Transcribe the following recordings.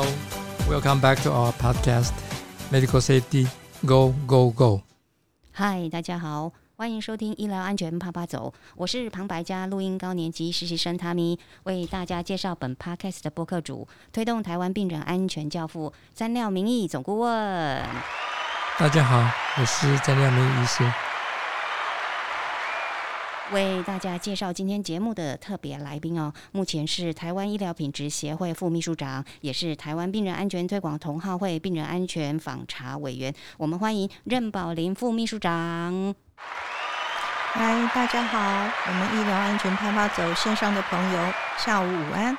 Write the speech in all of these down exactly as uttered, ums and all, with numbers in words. Hello, welcome back to our podcast, Medical Safety, Go, Go, Go. Hi, 大家好，欢迎收听医疗安全啪啪走，我是旁白家录音高年级实习生他咪，为大家介绍本 podcast 的播客主，推动台湾病人安全教父詹廖明义总顾问。大家好，我是詹廖明义医师。为大家介绍今天节目的特别来宾哦，目前是台湾医疗品质协会副秘书长，也是台湾病人安全推广同好会病人安全访查委员，我们欢迎任宝琳副秘书长。嗨，大家好，我们医疗安全啪啪走线上的朋友，下午午安。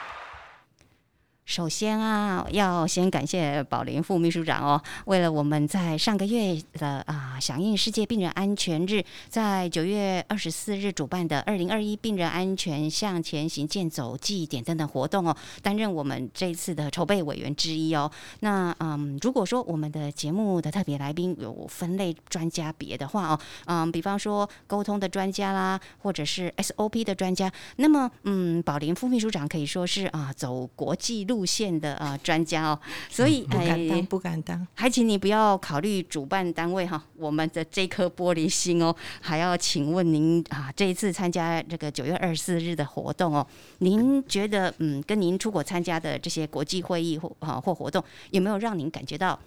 首先啊，要先感谢宝琳副秘书长哦，为了我们在上个月的啊响应世界病人安全日，在九月二十四日主办的二零二一病人安全向前行健走暨点灯的活动哦，担任我们这次的筹备委员之一哦。那嗯，如果说我们的节目的特别来宾有分类专家别的话哦，嗯，比方说沟通的专家啦，或者是 S O P 的专家，那么嗯，宝琳副秘书长可以说是啊走国际路。路线的啊专家哦，所以、嗯、不敢当，不敢当。还请你不要考虑主办单位哈，我们的这颗玻璃心哦。还要请问您啊，这一次参加这个九月二十四日的活动哦，您觉得嗯，跟您出国参加的这些国际会议或啊或活动，有没有让您感觉到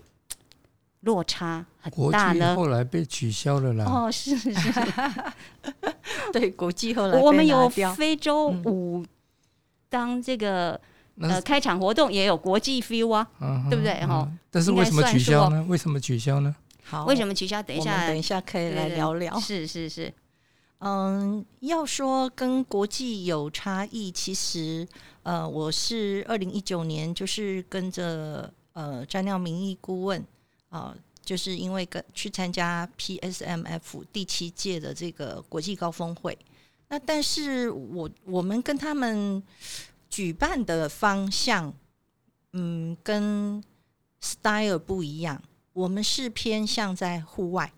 落差很大呢？国际后来被取消了啦。哦，是是是，对，国际后来被拿掉。我们有非洲舞当这个。呃，开场活动也有国际 feel 啊，嗯、对不对、嗯、但是为什么取消呢？为什么取消呢？好，为什么取消？等一下，我们等一下可以来聊聊。对对是是是，嗯，要说跟国际有差异，其实呃，我是二零一九年就是跟着呃詹廖明义顾问啊、呃，就是因为跟去参加 P S M F 第七届的这个国际高峰会，那但是我我们跟他们。举办的方向，嗯，跟 style 不一样。我们是偏向在户外，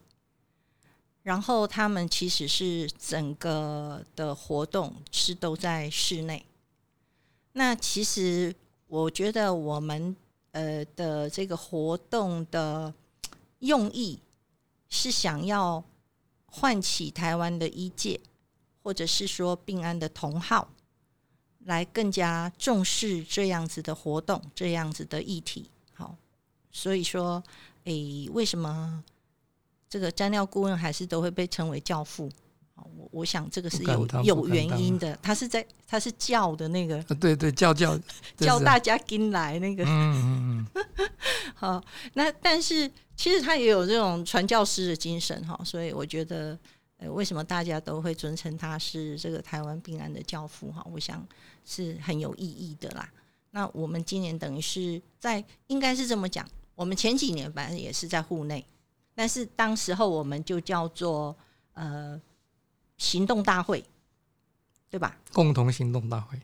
然后他们其实是整个的活动是都在室内。那其实我觉得我们呃的这个活动的用意是想要唤起台湾的医界，或者是说病安的同好。来更加重视这样子的活动，这样子的议题。好，所以说，诶，为什么这个詹廖顾问还是都会被称为教父？我我想这个是有有原因的，他是在他是教的那个，啊、对对，教教教大家跟来那个。嗯嗯嗯。好，那但是其实他也有这种传教士的精神哈，所以我觉得。为什么大家都会尊称他是这个台湾病安的教父？我想是很有意义的啦。那我们今年等于是在，应该是这么讲，我们前几年反正也是在户内，但是当时候我们就叫做呃行动大会，对吧？共同行动大会，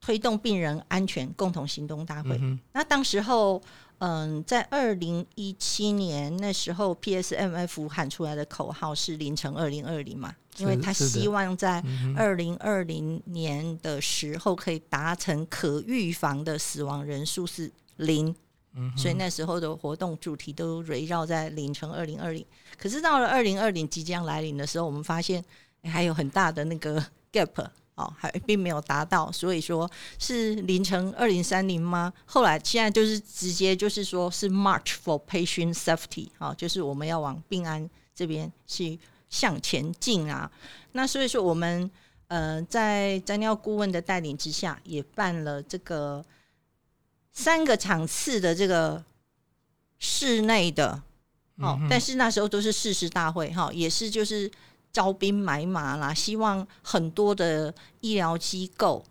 推动病人安全共同行动大会。嗯、那当时候，嗯，在二零一七年那时候 ，P S M F 喊出来的口号是"零乘二零二零"嘛，因为他希望在二零二零年的时候可以达成可预防的死亡人数是零、嗯，所以那时候的活动主题都围绕在"零乘二零二零"。可是到了二零二零即将来临的时候，我们发现、欸、还有很大的那个 gap。哦，还并没有达到，所以说是零乘二零三零吗？后来现在就是直接就是说是 March for Patient Safety， 啊、哦，就是我们要往病安这边去向前进啊。那所以说我们呃在詹廖顾问的带领之下，也办了这个三个场次的这个室内的，哦，嗯、但是那时候都是誓师大会哈、哦，也是就是。招兵买马啦，希望很多的医疗机构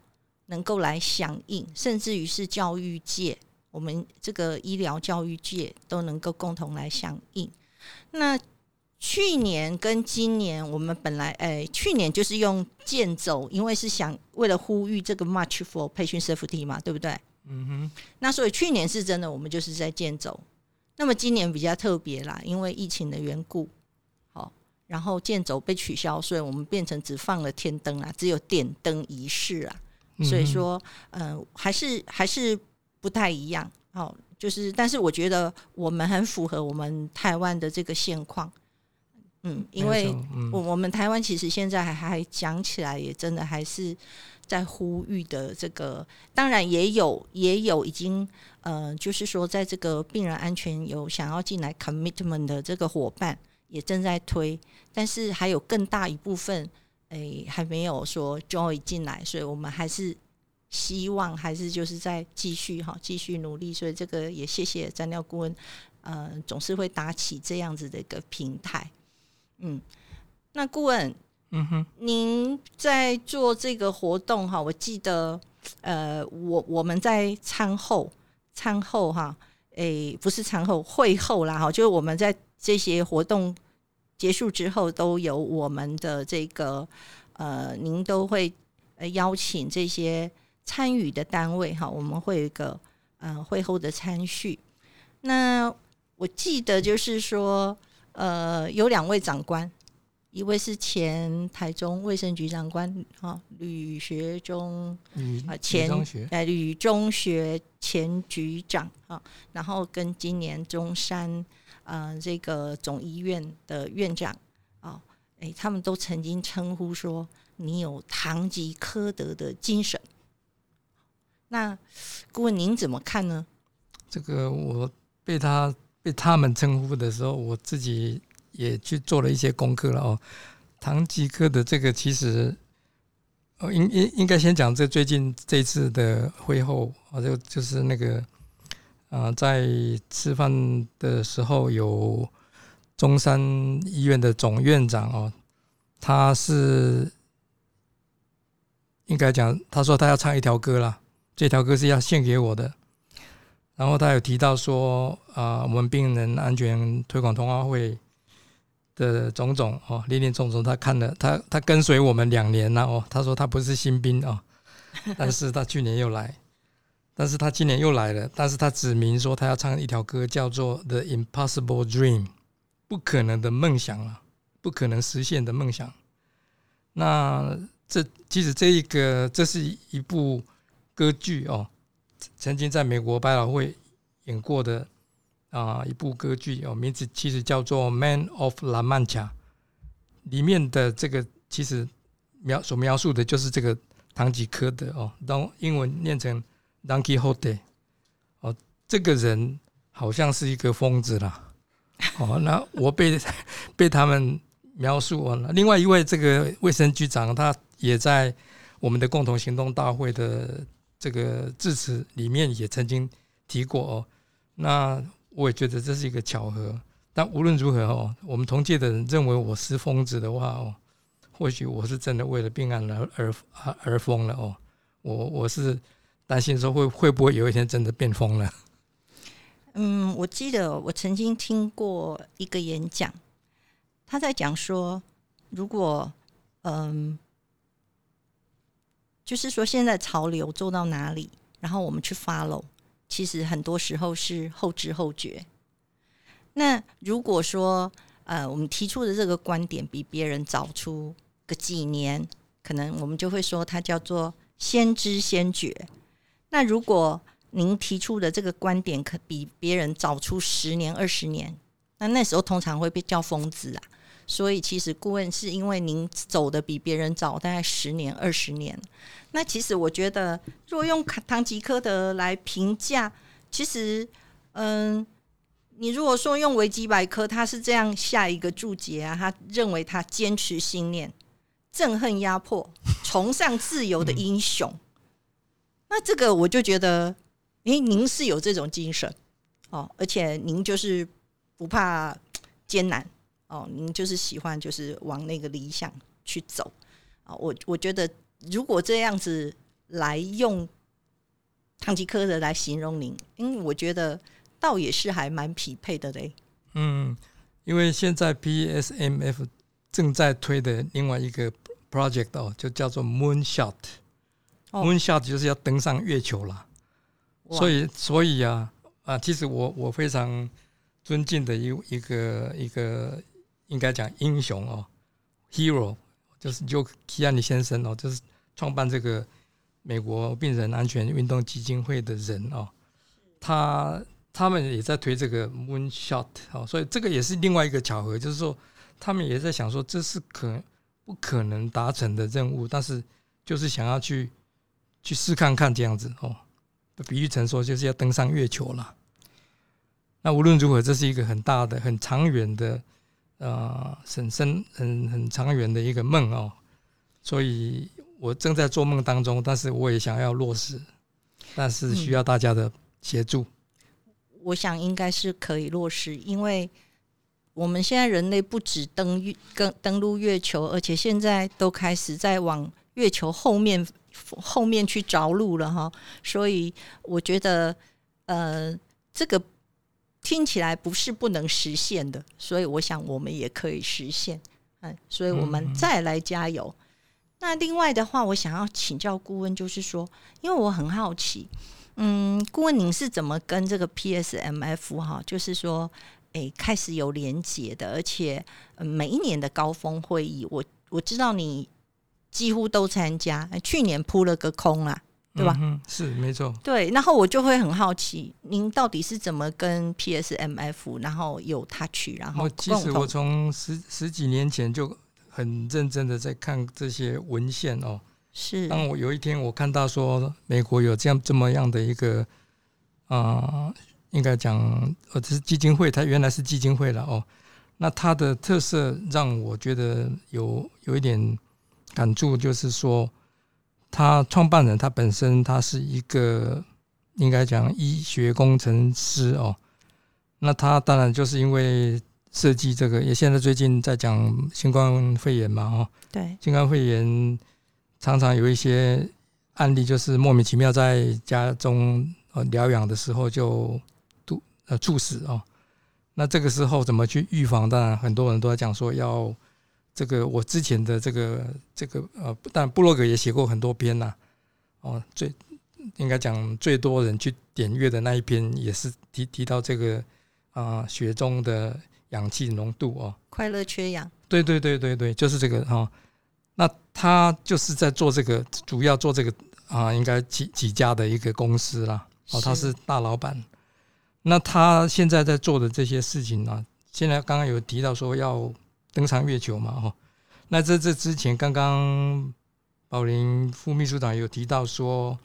能够来响应，甚至于是教育界，我们这个医疗教育界都能够共同来响应。那去年跟今年，我们本来诶、欸，去年就是用健走，因为是想为了呼吁这个 March for Patient Safety 嘛，对不对？嗯哼。那所以去年是真的，我们就是在健走。那么今年比较特别啦，因为疫情的缘故。然后健走被取消，所以我们变成只放了天灯啦，只有点灯仪式啦。嗯、所以说，呃，还是还是不太一样、哦、就是但是我觉得我们很符合我们台湾的这个现况，嗯，因为我们台湾其实现在还讲起来也真的还是在呼吁的这个，当然也有也有已经呃，就是说在这个病人安全有想要进来 commitment 的这个伙伴也正在推，但是还有更大一部分诶还没有说 join 进来，所以我们还是希望还是就是在继续继续努力，所以这个也谢谢詹廖顾问呃，总是会打起这样子的一个平台。嗯，那顾问，嗯哼，您在做这个活动哈，我记得，呃，我我们在餐后，餐后哈，诶，不是餐后，会后啦哈，就是我们在这些活动结束之后，都有我们的这个，呃，您都会邀请这些参与的单位哈，我们会有一个呃会后的餐叙。那我记得就是说。呃，有两位长官，一位是前台中卫生局长官、哦、吕学忠、嗯呃、前吕中 学,、呃、吕中学前局长、哦、然后跟今年中山、呃、这个总医院的院长、哦、他们都曾经称呼说你有堂吉诃德的精神。那顾问您怎么看呢？这个我被他被他们称呼的时候，我自己也去做了一些功课了哦。堂吉诃德这个其实，哦，应应应该先讲这最近这一次的会后，哦，就就是那个啊、呃，在吃饭的时候有中山医院的总院长哦，他是应该讲，他说他要唱一条歌啦，这条歌是要献给我的。然后他有提到说、呃、我们病人安全推广同好会的种种、哦、林林总总他看了 他, 他跟随我们两年了、啊哦、他说他不是新兵、哦、但是他去年又来但是他今年又来了，但是他指明说他要唱一条歌叫做 The Impossible Dream， 不可能的梦想、啊、不可能实现的梦想。那这其实这一个这是一部歌剧哦，曾经在美国百老汇演过的、呃、一部歌剧、哦、名字其实叫做 Man of La Mancha， 里面的这个其实描所描述的就是这个堂吉诃德、哦、当英文念成 Don Quixote、哦、这个人好像是一个疯子啦、哦、那我 被, 被他们描述完了。另外一位这个卫生局长他也在我们的共同行动大会的这个致辞里面也曾经提过、哦、那我也觉得这是一个巧合。但无论如何、哦、我们同届的人认为我是疯子的话、哦、或许我是真的为了病案 而, 而, 而疯了、哦、我, 我是担心说 会, 会不会有一天真的变疯了。嗯，我记得我曾经听过一个演讲，他在讲说如果嗯就是说现在潮流做到哪里，然后我们去 follow， 其实很多时候是后知后觉。那如果说呃，我们提出的这个观点比别人早出个几年，可能我们就会说它叫做先知先觉。那如果您提出的这个观点可比别人早出十年二十年，那那时候通常会被叫疯子啊。所以其实顾问是因为您走的比别人早大概十年二十年。那其实我觉得若用堂吉诃德来评价，其实嗯，你如果说用维基百科他是这样下一个注解啊，他认为他坚持信念，憎恨压迫，崇尚自由的英雄、嗯、那这个我就觉得诶您是有这种精神、哦、而且您就是不怕艰难哦，您就是喜欢就是往那个理想去走、哦、我, 我觉得如果这样子来用堂吉诃德来形容您，因为我觉得倒也是还蛮匹配的嘞。嗯，因为现在 P S M F 正在推的另外一个 project、哦、就叫做 Moonshot、哦、Moonshot 就是要登上月球啦。所以所以啊啊，其实我我非常尊敬的一一个一个应该讲英雄哦 ，hero 就是 Joe Kiani 先生哦，就是创办这个美国病人安全运动基金会的人哦。他他们也在推这个 Moonshot、哦、所以这个也是另外一个巧合，就是说他们也在想说这是可不可能达成的任务，但是就是想要去去试看看这样子、哦、比喻成说就是要登上月球了。那无论如何，这是一个很大的、很长远的，呃，很深、很很长远的一个梦哦。所以我正在做梦当中，但是我也想要落实，但是需要大家的协助。嗯、我想应该是可以落实，因为我们现在人类不止登月、登陆月球，而且现在都开始在往月球后面后面去着陆了哈。所以我觉得，呃，这个。听起来不是不能实现的，所以我想我们也可以实现、嗯、所以我们再来加油、嗯、那另外的话我想要请教顾问，就是说因为我很好奇，嗯，顾问您是怎么跟这个 P S M F 就是说、欸、开始有连结的，而且、嗯、每一年的高峰会议 我, 我知道你几乎都参加，去年扑了个空啦，对吧？嗯，是没错。对，然后我就会很好奇，您到底是怎么跟 P S M F， 然后有他去，然后其实我从 十, 十几年前就很认真的在看这些文献哦。是。当我有一天我看到说美国有这样这么样的一个，呃，应该讲呃、哦，这是基金会，它原来是基金会了哦。那它的特色让我觉得有有一点感触，就是说。他创办人他本身他是一个应该讲医学工程师哦，那他当然就是因为设计这个，也现在最近在讲新冠肺炎嘛哦，对，新冠肺炎常常有一些案例就是莫名其妙在家中疗养的时候就猝死哦，那这个时候怎么去预防？当然很多人都在讲说要。这个我之前的这个这个呃，但部落格也写过很多篇啦、啊，哦，最应该讲最多人去点阅的那一篇也是 提, 提到这个啊、呃、血中的氧气浓度哦，快乐缺氧，对对对对对，就是这个哦。那他就是在做这个，主要做这个啊、呃，应该几几家的一个公司啦，哦，他是大老板。那他现在在做的这些事情呢、啊，现在刚刚有提到说要。登上月球嘛，哦，那在这之前，刚刚宝林副秘书长有提到说，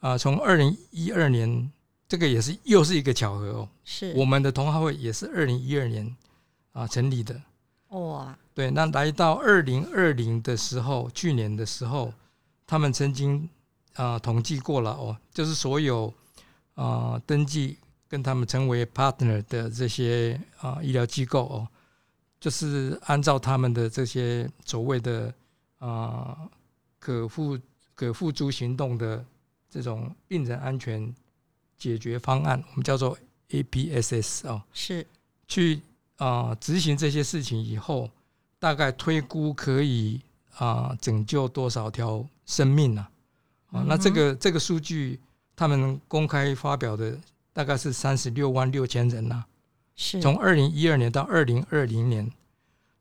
啊、呃，从二零一二年，这个也是又是一个巧合哦，是我们的同好会也是二零一二年啊、呃、成立的，哇，对，那来到二零二零的时候，去年的时候，他们曾经啊、呃、统计过了哦，就是所有啊、呃、登记跟他们成为 partner 的这些啊、呃、医疗机构哦。就是按照他们的这些所谓的、呃、可付可付诸行动的这种病人安全解决方案，我们叫做 A P S S、哦、是去、呃、执行这些事情以后，大概推估可以、呃、拯救多少条生命啊、嗯、那这个这个数据他们公开发表的大概是三十六万六千人啊，从二零一二年到二零二零年，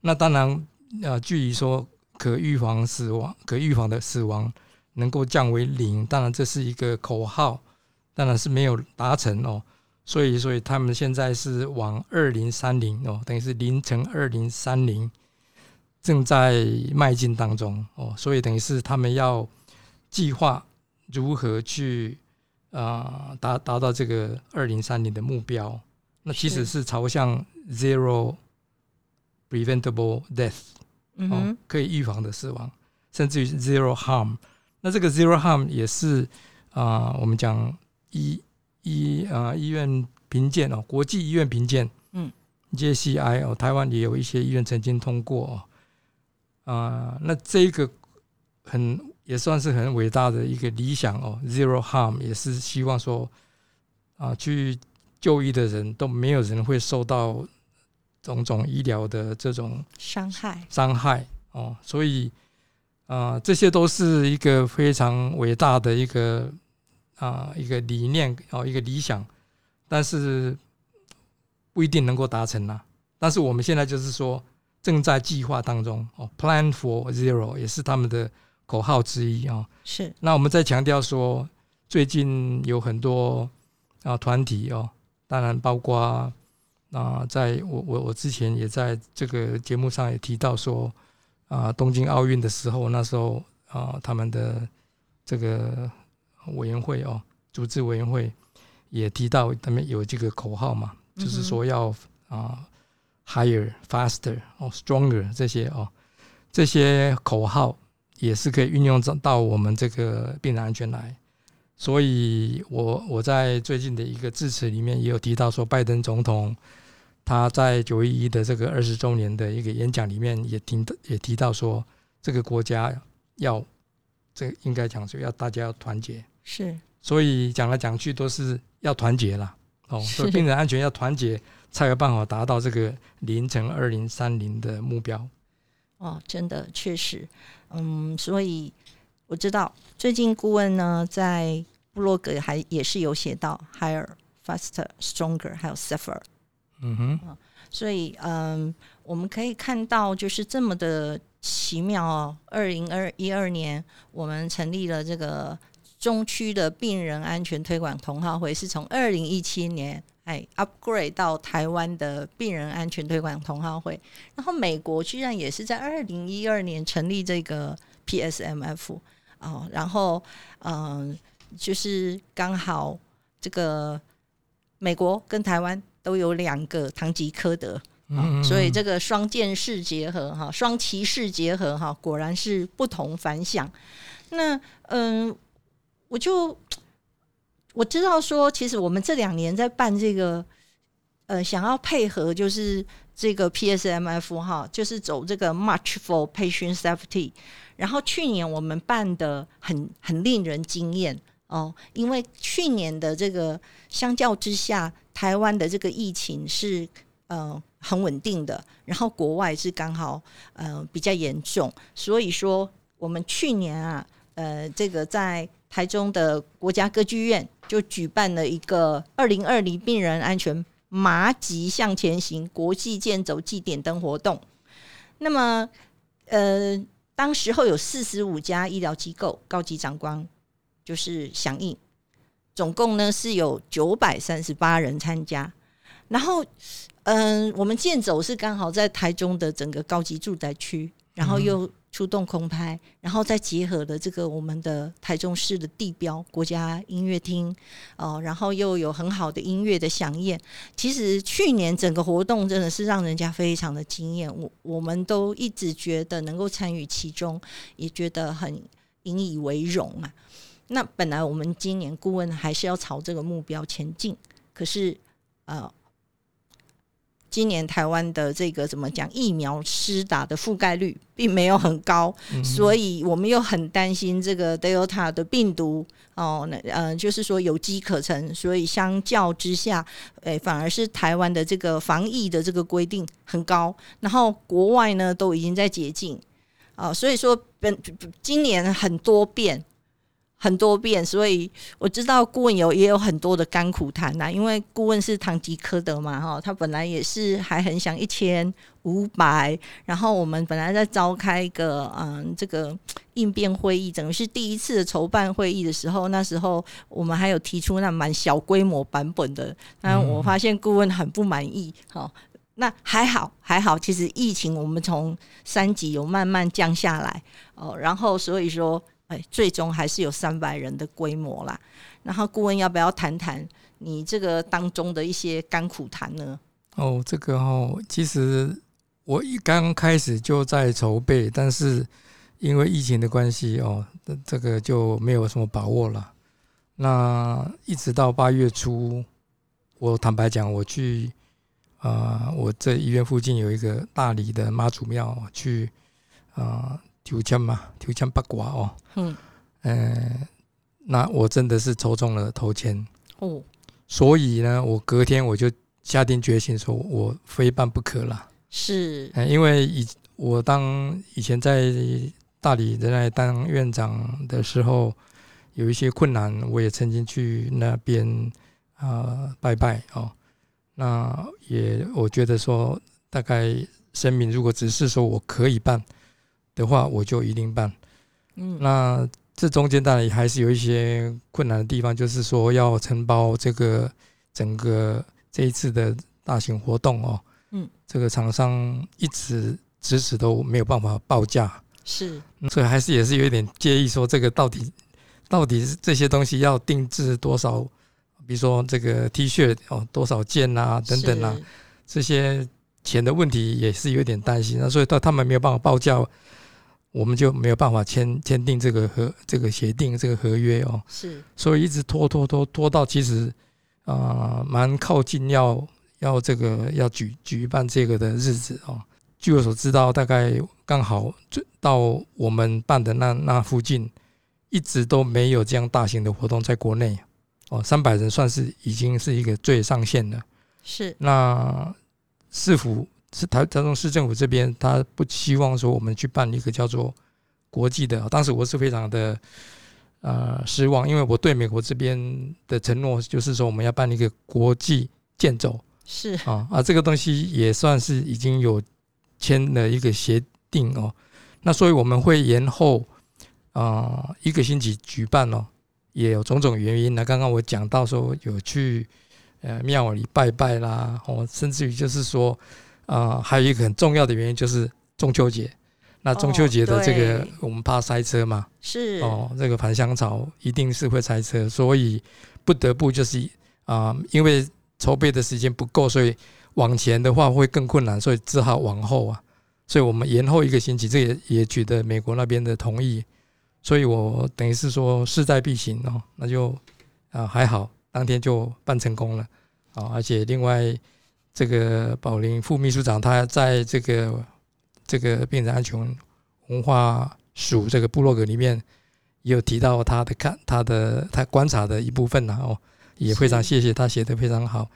那当然，呃，距离说可预防死亡、可预防的死亡能够降为零，当然这是一个口号，当然是没有达成哦。所以，所以他们现在是往二零三零哦，等于是零乘二零三零正在迈进当中哦。所以等于是他们要计划如何去啊达达到这个二零三零的目标。那其实是朝向 zero preventable death、嗯哦、可以预防的死亡，甚至于 zero harm。那这个 zero harm 也是、呃、我们讲 医, 医,、呃、医院评鉴、哦、国际医院评鉴、嗯、J C I、哦、台湾也有一些医院曾经通过、哦呃、那这个很也算是很伟大的一个理想、哦、zero harm 也是希望说、呃、去就医的人都没有人会受到种种医疗的这种伤害伤害、哦、所以、呃、这些都是一个非常伟大的一个、呃、一个理念、哦、一个理想，但是不一定能够达成、啊、但是我们现在就是说正在计划当中、哦、Plan for Zero 也是他们的口号之一、哦、是。那我们在强调说最近有很多啊团体哦，当然包括啊，在我我我之前也在这个节目上也提到说啊，东京奥运的时候，那时候啊，他们的这个委员会哦，组织委员会也提到他们有这个口号嘛，嗯、就是说要啊 higher faster 哦 stronger 这些哦，这些口号也是可以运用到我们这个病人安全来。所以 我, 我在最近的一个致辞里面也有提到说，拜登总统他在九一一的这个二十周年的一个演讲里面也 提, 也提到说，这个国家要这应该讲说要大家要团结，是，所以讲来讲去都是要团结啦、哦、所以病人安全要团结才有办法达到这个零乘二零三零的目标。哦，真的确实，嗯，所以我知道最近顾问呢在部落格还也是有写到 higher faster stronger 还有 safer、嗯哼啊、所以嗯，我们可以看到就是这么的奇妙哦。二零一二年我们成立了这个中区的病人安全推广同好会，是从二零一七年哎 upgrade 到台湾的病人安全推广同好会，然后美国居然也是在二零一二年成立这个 P S M F、哦、然后、呃、就是刚好这个美国跟台湾都有两个唐吉柯德、哦、嗯嗯嗯，所以这个双剑士结合双骑士结合果然是不同凡响。那嗯，我就我知道说其实我们这两年在办这个呃，想要配合就是这个 P S M F 哈，就是走这个 March for Patient Safety， 然后去年我们办的很很令人惊艳哦，因为去年的这个相较之下台湾的这个疫情是呃很稳定的，然后国外是刚好呃比较严重，所以说我们去年啊呃这个在台中的国家歌剧院就举办了一个二零二零病人安全麻吉向前行国际健走暨点灯活动。那么呃，当时候有四十五家医疗机构高级长官就是响应，总共呢是有九百三十八人参加，然后嗯、呃，我们健走是刚好在台中的整个高级住宅区，然后又出动空拍，然后再结合了这个我们的台中市的地标国家音乐厅、哦、然后又有很好的音乐的响宴。其实去年整个活动真的是让人家非常的惊艳， 我, 我们都一直觉得能够参与其中也觉得很引以为荣啊。那本来我们今年顾问还是要朝这个目标前进，可是呃今年台湾的这个怎么讲疫苗施打的覆盖率并没有很高、嗯、所以我们又很担心这个 Delta 的病毒、哦呃、就是说有机可乘，所以相较之下、欸、反而是台湾的这个防疫的这个规定很高，然后国外呢都已经在解禁、哦、所以说本今年很多变很多变，所以我知道顾问有也有很多的甘苦谈、啊、因为顾问是唐吉柯德嘛、哦、他本来也是还很想一千五百，然后我们本来在召开一个嗯这个应变会议，等于是第一次的筹办会议的时候，那时候我们还有提出那蛮小规模版本的，但我发现顾问很不满意、哦、那还好还好，其实疫情我们从三级有慢慢降下来、哦、然后所以说哎、最终还是有三百人的规模啦。然后顾问要不要谈谈你这个当中的一些甘苦谈呢？哦，这个哦，其实我一刚开始就在筹备，但是因为疫情的关系哦，这个就没有什么把握了。那一直到八月初，我坦白讲，我去啊、呃，我在医院附近有一个大理的妈祖庙去啊。呃抽签嘛，抽签八卦哦。嗯，呃，那我真的是抽中了头签哦，所以呢，我隔天我就下定决心说，我非办不可了。是，呃、因为以我当以前在大理人来当院长的时候，有一些困难，我也曾经去那边啊、呃、拜拜哦。那也我觉得说，大概声明如果只是说我可以办的话，我就一定办、嗯、那这中间当然还是有一些困难的地方，就是说要承包这个整个这一次的大型活动哦，嗯，这个厂商一直迟迟都没有办法报价，是，所以还是也是有点介意说这个到底到底这些东西要定制多少，比如说这个 T 恤、哦、多少件啊等等啊，这些钱的问题也是有点担心，那所以到他们没有办法报价，我们就没有办法签签订这个合这个协定这个合约哦，是，所以一直拖拖拖拖到其实啊蛮、呃、靠近要要这个要举举办这个的日子哦。据我所知道，大概刚好到我们办的那那附近，一直都没有这样大型的活动在国内哦，三百人算是已经是一个最上限了。是，那市府是台台中市政府这边，他不希望说我们去办一个叫做国际的，当时我是非常的呃失望，因为我对美国这边的承诺就是说我们要办一个国际健走，是啊啊，这个东西也算是已经有签了一个协定哦，那所以我们会延后啊、呃、一个星期举办哦，也有种种原因呢。刚刚我讲到说有去呃庙里拜拜啦，哦，甚至于就是说啊、呃，还有一个很重要的原因就是中秋节。那中秋节的这个、哦、我们怕塞车嘛，是哦，这个返乡潮一定是会塞车，所以不得不就是啊、呃，因为筹备的时间不够，所以往前的话会更困难，所以只好往后啊，所以我们延后一个星期，这也也取得美国那边的同意，所以我等于是说势在必行哦，那就啊、呃、还好，当天就办成功了啊、哦，而且另外这个宝林副秘书长他在这个这个病人安全文化署这个部落格里面也有提到他的看他的他观察的一部分啊哦，也非常谢谢他写得非常好。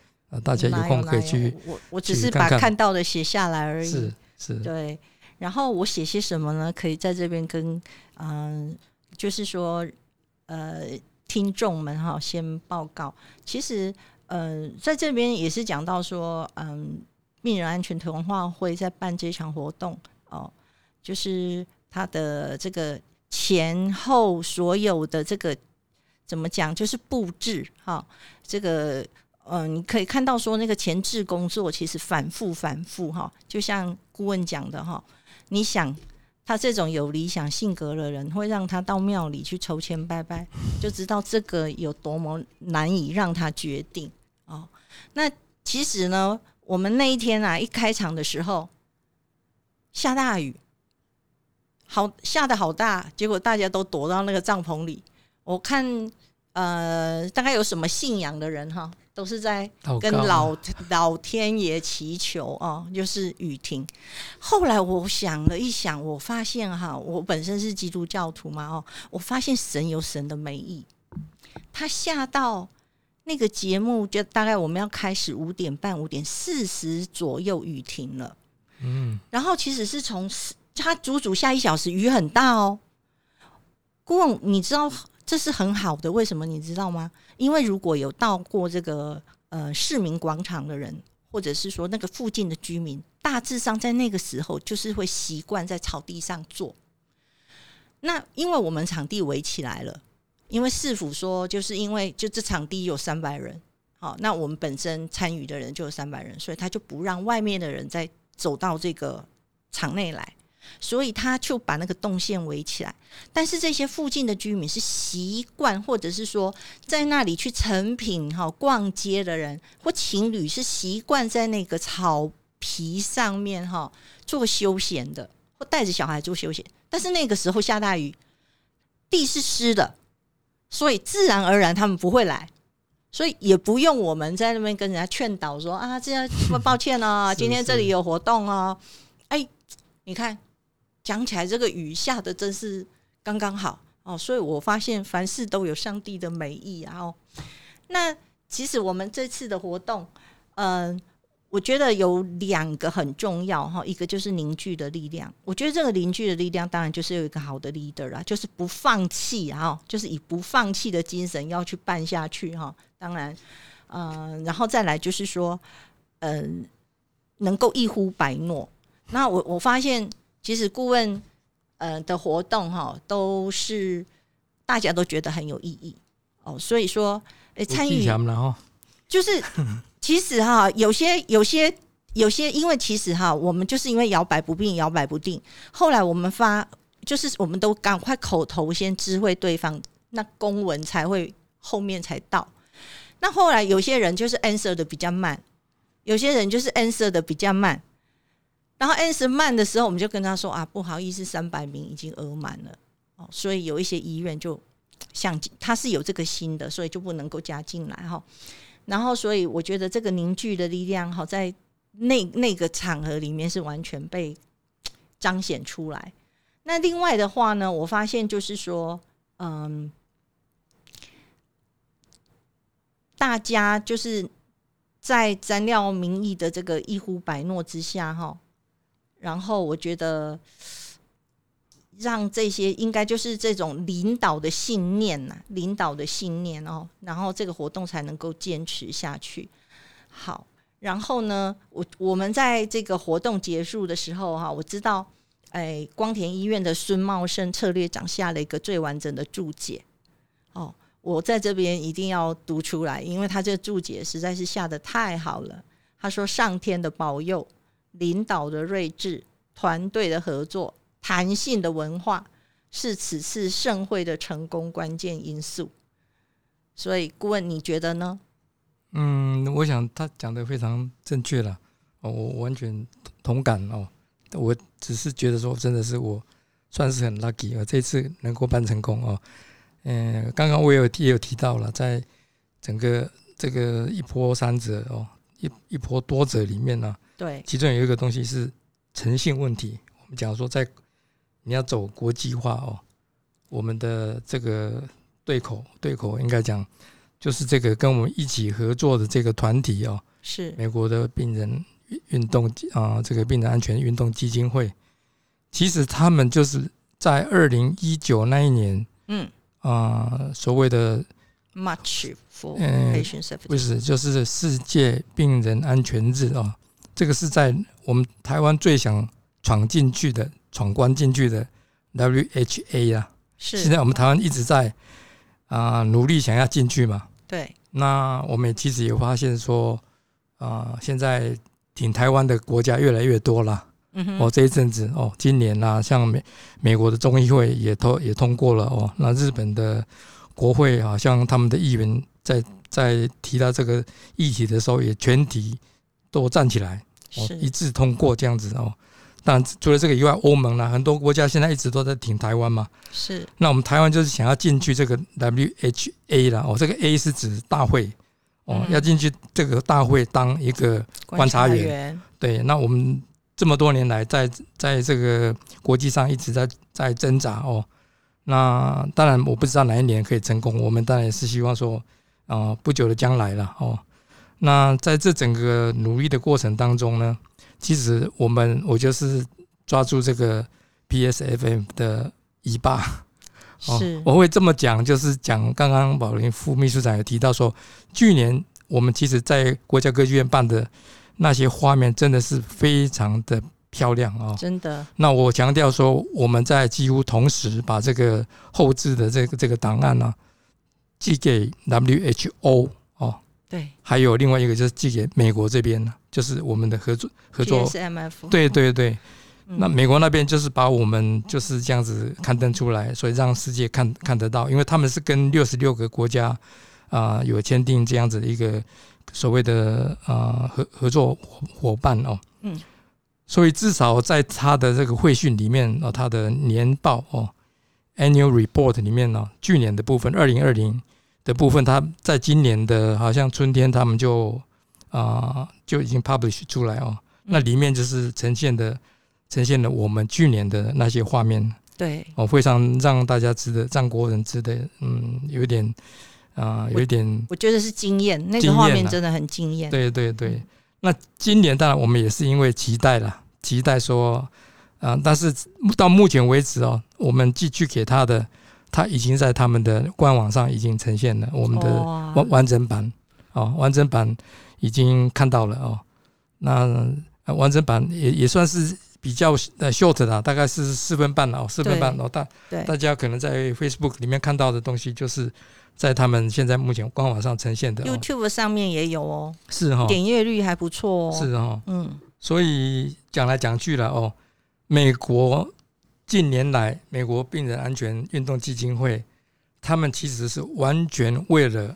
大家有空可以去我我只是把看到的写下来而已，是是，对。然后我写些什么呢？可以在这边跟嗯、呃，就是说呃，听众们哈先报告。其实呃，在这边也是讲到说，嗯、呃，病人安全文化会在办这场活动哦，就是它的这个前后所有的这个怎么讲，就是布置哈、哦，这个。嗯，你可以看到说那个前置工作其实反复反复哈，就像顾问讲的哈，你想他这种有理想性格的人，会让他到庙里去筹钱拜拜，就知道这个有多么难以让他决定哦。那其实呢，我们那一天啊，一开场的时候下大雨，好下得好大，结果大家都躲到那个帐篷里。我看呃，大概有什么信仰的人哈。都是在跟 老, 老天爷祈求啊、哦，就是雨停。后来我想了一想，我发现哈，我本身是基督教徒嘛，哦，我发现神有神的美意。他下到那个节目，就大概我们要开始五点半，五点四十左右雨停了。嗯，然后其实是从他足足下一小时，雨很大哦。顾问，你知道？这是很好的，为什么你知道吗？因为如果有到过这个呃市民广场的人，或者是说那个附近的居民，大致上在那个时候就是会习惯在草地上坐。那因为我们场地围起来了，因为市府说就是因为就这场地有三百人，好，那我们本身参与的人就有三百人，所以他就不让外面的人再走到这个场内来。所以他就把那个动线围起来，但是这些附近的居民是习惯，或者是说在那里去诚品、哦、逛街的人或情侣是习惯在那个草皮上面、哦、做休闲的，或带着小孩做休闲。但是那个时候下大雨，地是湿的，所以自然而然他们不会来，所以也不用我们在那边跟人家劝导说啊，这样抱歉哦，今天这里有活动哦。哎，你看。讲起来这个雨下的真是刚刚好、哦、所以我发现凡事都有上帝的美意、啊哦、那其实我们这次的活动、呃、我觉得有两个很重要、哦、一个就是凝聚的力量，我觉得这个凝聚的力量当然就是有一个好的 leader、啊、就是不放弃、啊哦、就是以不放弃的精神要去办下去、哦、当然、呃、然后再来就是说、呃、能够一呼百诺。那 我, 我发现其实顾问呃的活动哈、哦，都是大家都觉得很有意义哦，所以说，诶，参与就是其实哈，有些有些有些因为其实哈，我们就是因为摇摆不定摇摆不定，后来我们发就是我们都赶快口头先知会对方，那公文才会后面才到。那后来有些人就是 answer 的比较慢，有些人就是 answer 的比较慢，然后 answer 慢的时候我们就跟他说啊，不好意思，三百名已经额满了、哦、所以有一些医院就想他是有这个心的，所以就不能够加进来、哦、然后所以我觉得这个凝聚的力量、哦、在 那, 那个场合里面是完全被彰显出来。那另外的话呢，我发现就是说嗯，大家就是在詹廖民意的这个一呼百诺之下、哦、然后我觉得让这些应该就是这种领导的信念、啊、领导的信念、哦、然后这个活动才能够坚持下去。好，然后呢 我, 我们在这个活动结束的时候、啊、我知道哎，光田医院的孙茂生策略长下了一个最完整的注解、哦、我在这边一定要读出来，因为他这个注解实在是下得太好了。他说，上天的保佑，领导的睿智，团队的合作，弹性的文化，是此次盛会的成功关键因素。所以顾问你觉得呢？嗯，我想他讲得非常正确了、哦、我完全同感哦。我只是觉得说真的是我算是很 lucky 啊，这次能够办成功哦。嗯，刚刚我也 有, 也有提到了，在整个这个一波三折哦，一一波多折里面呢、啊，对，其中有一个东西是诚信问题。我们讲说在你要走国际化哦，我们的这个对口对口应该讲就是这个跟我们一起合作的这个团体哦，是美国的病人运动啊、呃，这个病人安全运动基金会，其实他们就是在二零一九那一年，嗯啊、呃，所谓的 March for Patient Safety， 不是，就是世界病人安全日啊、哦，这个是在我们台湾最想闯进去的、闯关进去的 W H A 啊，是现在我们台湾一直在啊、呃、努力想要进去嘛，对，那我们也其实也发现说啊、呃，现在。挺台湾的国家越来越多了、嗯哦、这一阵子、哦、今年、啊、像 美, 美国的众议会 也, 也通过了、哦、那日本的国会好、啊、像他们的议员 在, 在提到这个议题的时候也全体都站起来、哦、一致通过这样子、哦、但除了这个以外，欧盟、啊、很多国家现在一直都在挺台湾嘛，是那我们台湾就是想要进去这个 W H A 啦、哦、这个 A 是指大会哦、要进去这个大会当一个观察 员, 观察员对，那我们这么多年来 在, 在这个国际上一直 在, 在挣扎、哦、那当然我不知道哪一年可以成功，我们当然也是希望说、呃、不久的将来了、哦、那在这整个努力的过程当中呢，其实我们我就是抓住这个 P S M F 的尾巴哦、我会这么讲，就是讲刚刚宝林副秘书长也提到说，去年我们其实在国家歌剧院办的那些画面真的是非常的漂亮、哦、真的。那我强调说，我们在几乎同时把这个后置的这个这个档案、啊、寄给 W H O、哦、对，还有另外一个就是寄给美国这边，就是我们的合作合作 P S M F， 对对对。那美国那边就是把我们就是这样子刊登出来，所以让世界 看, 看得到，因为他们是跟六十六个国家、呃、有签订这样子一个所谓的、呃、合, 合作伙伴、哦嗯、所以至少在他的这个会讯里面、哦、他的年报、哦、Annual Report 里面、哦、去年的部分二零二零的部分，他在今年的好像春天他们就、呃、就已经 publish 出来、哦、那里面就是呈现的呈现了我们去年的那些画面，对、哦，非常让大家值得，让国人值得，嗯，有一点，啊、呃，有一点我，我觉得是惊艳，那个画面真的很惊艳、啊。对对对，那今年当然我们也是因为期待了，期待说，啊、呃，但是到目前为止哦，我们寄去给他的，他已经在他们的官网上已经呈现了我们的完整版，哦，哦完整版已经看到了哦，那、呃、完整版 也, 也算是。比较 short 的、啊、大概是四分半了、哦、四分半、哦、大, 大家可能在 Facebook 里面看到的东西就是在他们现在目前官网上呈现的、哦、YouTube 上面也有哦，是哦，点阅率还不错哦，是哦，嗯，所以讲来讲去了哦，美国近年来美国病人安全运动基金会他们其实是完全为了、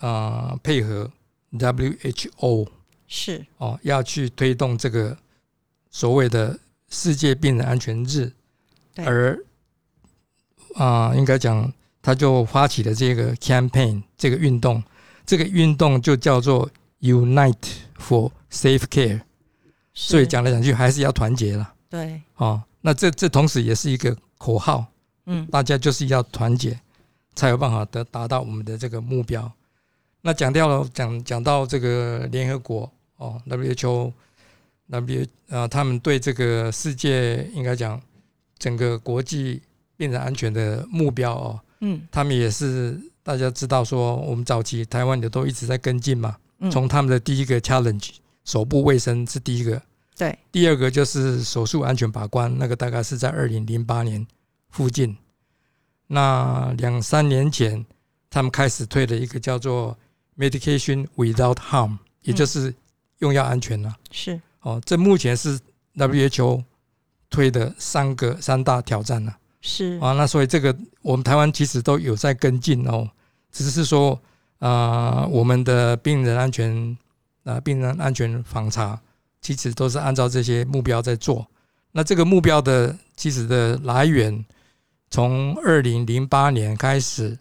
呃、配合 W H O 是、哦、要去推动这个所谓的世界病人安全日，而、呃、应该讲他就发起了这个 campaign， 这个运动，这个运动就叫做 Unite for Safe Care， 所以讲来讲去还是要团结了。对、哦、那 这, 这同时也是一个口号、嗯、大家就是要团结才有办法得达到我们的这个目标。那讲掉了 讲, 讲到这个联合国、哦、W H O、呃、他们对这个世界应该讲整个国际病人安全的目标、哦嗯、他们也是大家知道说我们早期台湾也都一直在跟进嘛，从、嗯、他们的第一个 challenge 手部卫生是第一个，对，第二个就是手术安全把关，那个大概是在二零零八年附近。那两三年前他们开始推了一个叫做 Medication Without Harm， 也就是用药安全、啊嗯、是、哦、这目前是 W H O 推的三个三大挑战、啊、是、啊、那所以这个我们台湾其实都有在跟进、哦、只是说、呃、我们的病人安全、呃、病人安全访查其实都是按照这些目标在做。那这个目标的其实的来源从二零零八年开始，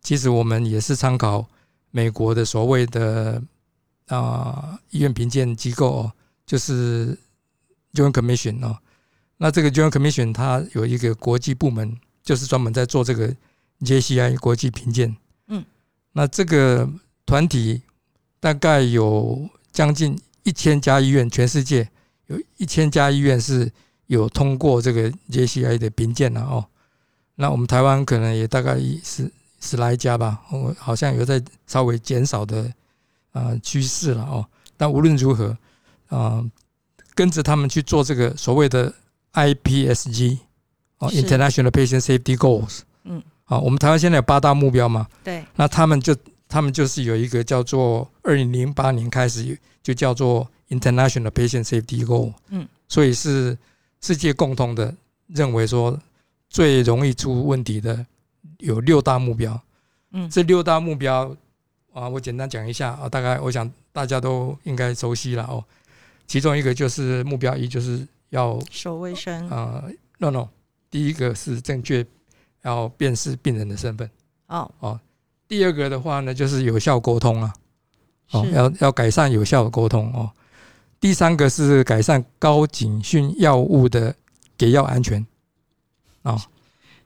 其实我们也是参考美国的所谓的、呃、医院评鉴机构、哦、就是 Joint Commission、哦、那这个 Joint Commission 它有一个国际部门，就是专门在做这个 J C I 国际评鉴、嗯、那这个团体大概有将近一千家医院，全世界有一千家医院是有通过这个 J C I 的评鉴、啊哦、那我们台湾可能也大概十十来家吧，好像有在稍微减少的、呃、趋势了、哦、但无论如何、呃、跟着他们去做这个所谓的 I P S G、哦、International Patient Safety Goals、嗯哦、我们台湾现在有八大目标嘛，对，那他们就他们就是有一个叫做二零零八年开始就叫做 International Patient Safety Goal、嗯、所以是世界共同的认为说最容易出问题的有六大目标、嗯、这六大目标、啊、我简单讲一下、啊、大概我想大家都应该熟悉了、哦、其中一个就是目标一就是要手卫生、呃、no no 第一个是正确要辨识病人的身份、哦哦，第二个的话呢就是有效沟通啊、哦、要, 要改善有效沟通、哦、第三个是改善高警讯药物的给药安全、哦、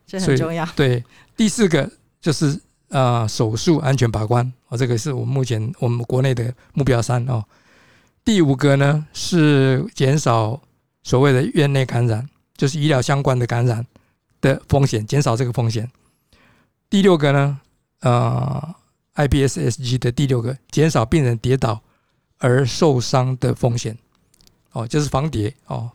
这很重要，对，第四个就是、呃、手术安全把关、哦、这个是我们目前我们国内的目标三、哦、第五个呢是减少所谓的院内感染，就是医疗相关的感染的风险，减少这个风险。第六个呢呃 I P S S G 的第六个减少病人跌倒而受伤的风险、哦、就是防跌、哦、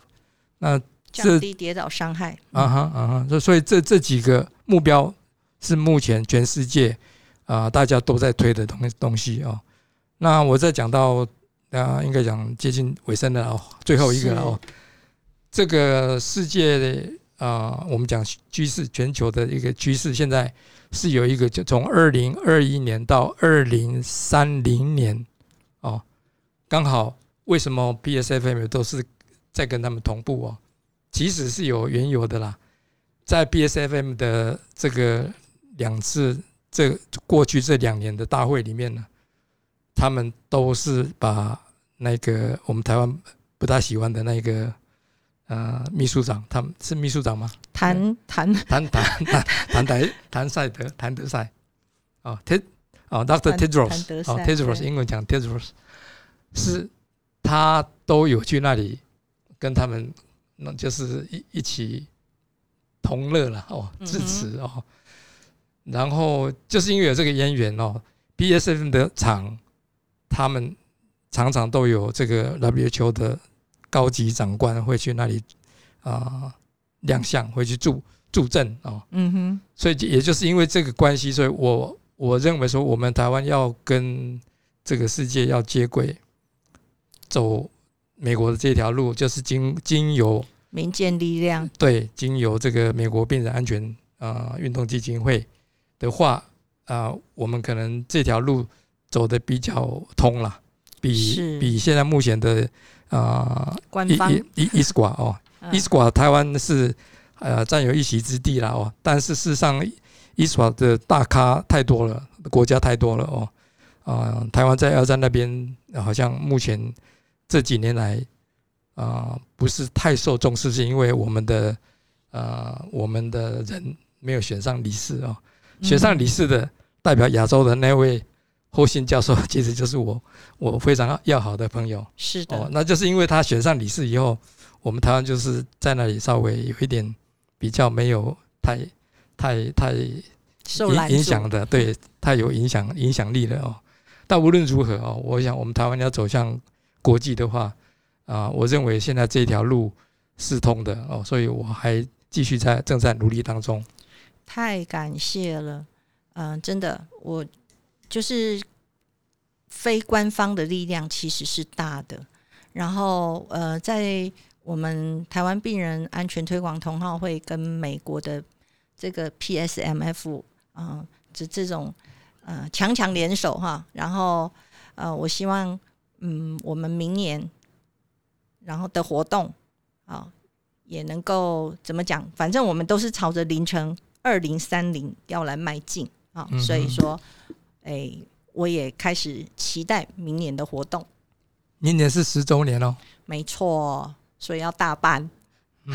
那降低跌倒伤害、啊哈啊、哈所以 这, 这几个目标是目前全世界、呃、大家都在推的东西、哦、那我再讲到、呃、应该讲接近尾声的、哦、最后一个、哦、这个世界呃、我们讲趋势，全球的一个趋势，现在是有一个就从二零二一年到二零三零年、哦、刚好为什么 P S M F 都是在跟他们同步、哦、其实是有缘由的啦，在 P S M F 的这个两次这过去这两年的大会里面呢，他们都是把那个我们台湾不大喜欢的那个呃，秘书长，他们是秘书长吗？谭谭谭谭谭谭谭赛德谭德赛啊 ，Ted 啊 ，Doctor Tedros 啊 ，Tedros 英文讲 Tedros， 是他都有去那里跟他们，就是一一起同乐了哦，支持哦。然后就是因为有这个渊源哦 ，P S M 的厂他们常常都有这个 W H O 的高级长官会去那里、呃、亮相，会去助助阵、哦嗯、哼，所以也就是因为这个关系，所以我我认为说我们台湾要跟这个世界要接轨，走美国的这条路，就是经经由民间力量，对，经由这个美国病人安全呃运动基金会的话，呃我们可能这条路走得比较通啦，比比现在目前的呃官方 I S Q A 哦 I S Q A 台湾是呃占有一席之地啦哦，但是事实上 I S Q A 的大咖太多了，国家太多了哦，呃台湾在二战那边好像目前这几年来呃不是太受重视，是因为我们的呃我们的人没有选上理事哦，选上理事的代表亚洲的那位后信教授其实就是我我非常要好的朋友，是的、哦、那就是因为他选上理事以后，我们台湾就是在那里稍微有一点比较没有太太太受影响的，对，太有影响影响力了哦。但无论如何哦，我想我们台湾要走向国际的话啊、呃，我认为现在这条路是通的哦，所以我还继续在正在努力当中。太感谢了，嗯、呃，真的，我就是非官方的力量其实是大的。然后呃，在我们台湾病人安全推广同好会跟美国的这个 P S M F 啊、呃，这这种呃强强联手哈，然后呃，我希望嗯，我们明年然后的活动啊、哦，也能够怎么讲？反正我们都是朝着凌晨二零三零要来迈进啊、哦嗯，所以说，哎，我也开始期待明年的活动。明年是十周年哦，没错，所以要大办，嗯、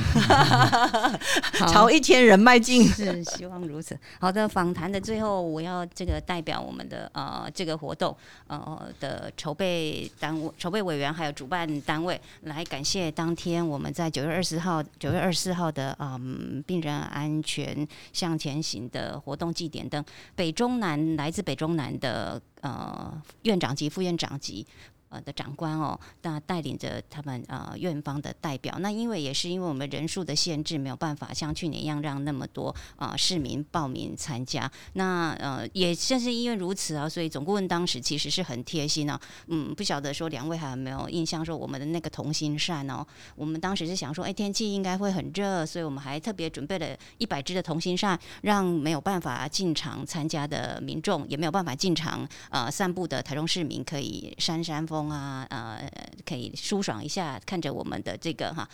朝一千人迈进，是希望如此。好的，访谈的最后，我要这个代表我们的呃这个活动呃的筹备单位、筹备委员还有主办单位来感谢当天我们在九月二十号、九月二十四号的嗯病人安全向前行的活动祭点灯，北中南来自北中南的呃院长级、副院长级。呃的长官哦，那带领着他们呃院方的代表，那因为也是因为我们人数的限制，没有办法像去年一样让那么多呃市民报名参加。那呃也正是因为如此啊，所以总顾问当时其实是很贴心啊。嗯，不晓得说两位还有没有印象说我们的那个同心扇哦，我们当时是想说，哎，天气应该会很热，所以我们还特别准备了一百只的同心扇，让没有办法进场参加的民众，也没有办法进场呃散步的台中市民可以扇扇风。风啊，呃，可以舒爽一下，看着我们的这个哈，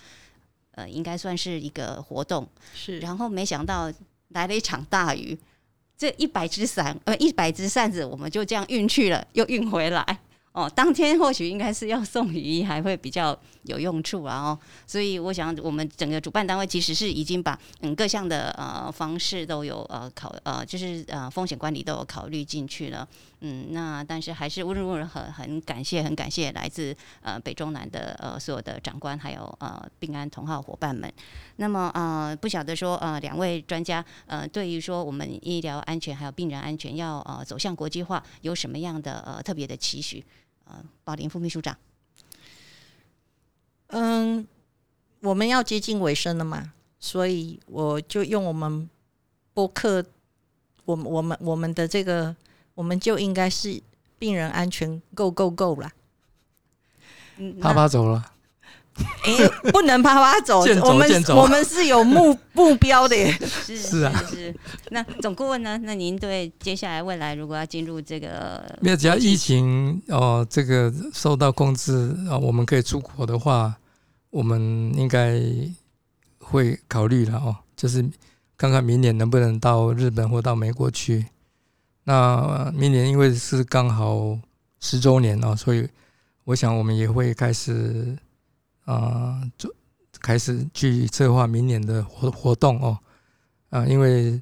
呃，应该算是一个活动。是，然后没想到来了一场大雨，这一百只伞，呃，一百只扇子，我们就这样运去了，又运回来。哦，当天或许应该是要送雨衣，还会比较有用处啦哦。所以我想，我们整个主办单位其实是已经把嗯各项的呃方式都有呃考呃就是呃风险管理都有考虑进去了。嗯，那但是还是无论如何很感谢很感谢来自呃北中南的呃所有的长官还有呃病安同好伙伴们。那么呃不晓得说呃两位专家呃对于说我们医疗安全还有病人安全要呃走向国际化有什么样的呃特别的期许？呃，宝玲副秘书长，嗯，我们要接近尾声了嘛，所以我就用我们播客，我们我们我们的这个，我们就应该是病人安全 Go Go Go 啦。啪啪走了，欸、不能啪啪走，走我们走我们是有目目标的耶，是是啊是是。那总顾问呢？那您对接下来未来如果要进入这个，没有只要疫情哦，这个受到控制啊、哦，我们可以出国的话，我们应该会考虑了哦，就是看看明年能不能到日本或到美国去。那明年因为是刚好十周年哦，所以我想我们也会开始。啊、呃，就开始去策划明年的活活动哦，啊、呃，因为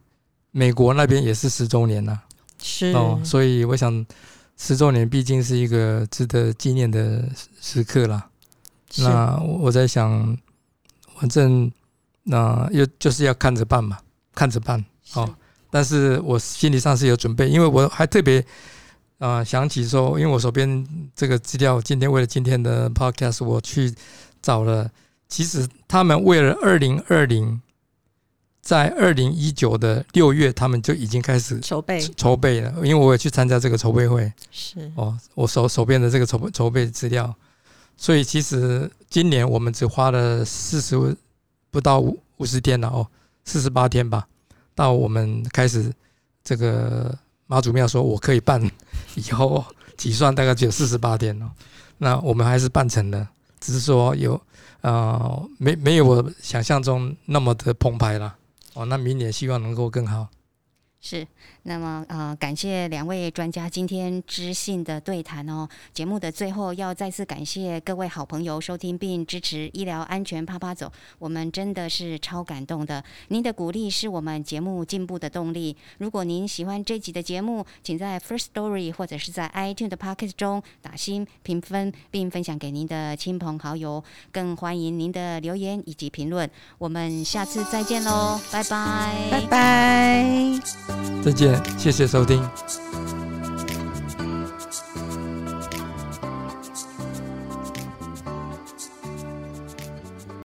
美国那边也是十周年了、啊，是哦，所以我想十周年毕竟是一个值得纪念的时刻啦。那我在想，反正那又、呃、就是要看着办嘛，看着办哦。但是我心理上是有准备，因为我还特别。呃、想起说因为我手边这个资料今天为了今天的 podcast 我去找了，其实他们为了二零二零在二零一九的六月他们就已经开始筹备筹备了，因为我也去参加这个筹备会，是、哦、我手手边的这个筹筹备资料，所以其实今年我们只花了四十不到五十天了哦，四十八天吧，到我们开始这个妈祖庙说我可以办以后起算大概只有四十八天哦，那我们还是办成了，只是说有呃没没有我想象中那么的澎湃啦。哦，那明年希望能够更好。是，那么呃，感谢两位专家今天知性的对谈哦。节目的最后要再次感谢各位好朋友收听并支持医疗安全趴趴走，我们真的是超感动的。您的鼓励是我们节目进步的动力。如果您喜欢这集的节目，请在 firstory 或者是在 iTunes 的 Podcast 中打星评分，并分享给您的亲朋好友。更欢迎您的留言以及评论。我们下次再见喽，拜拜，拜拜。再见，谢谢收听。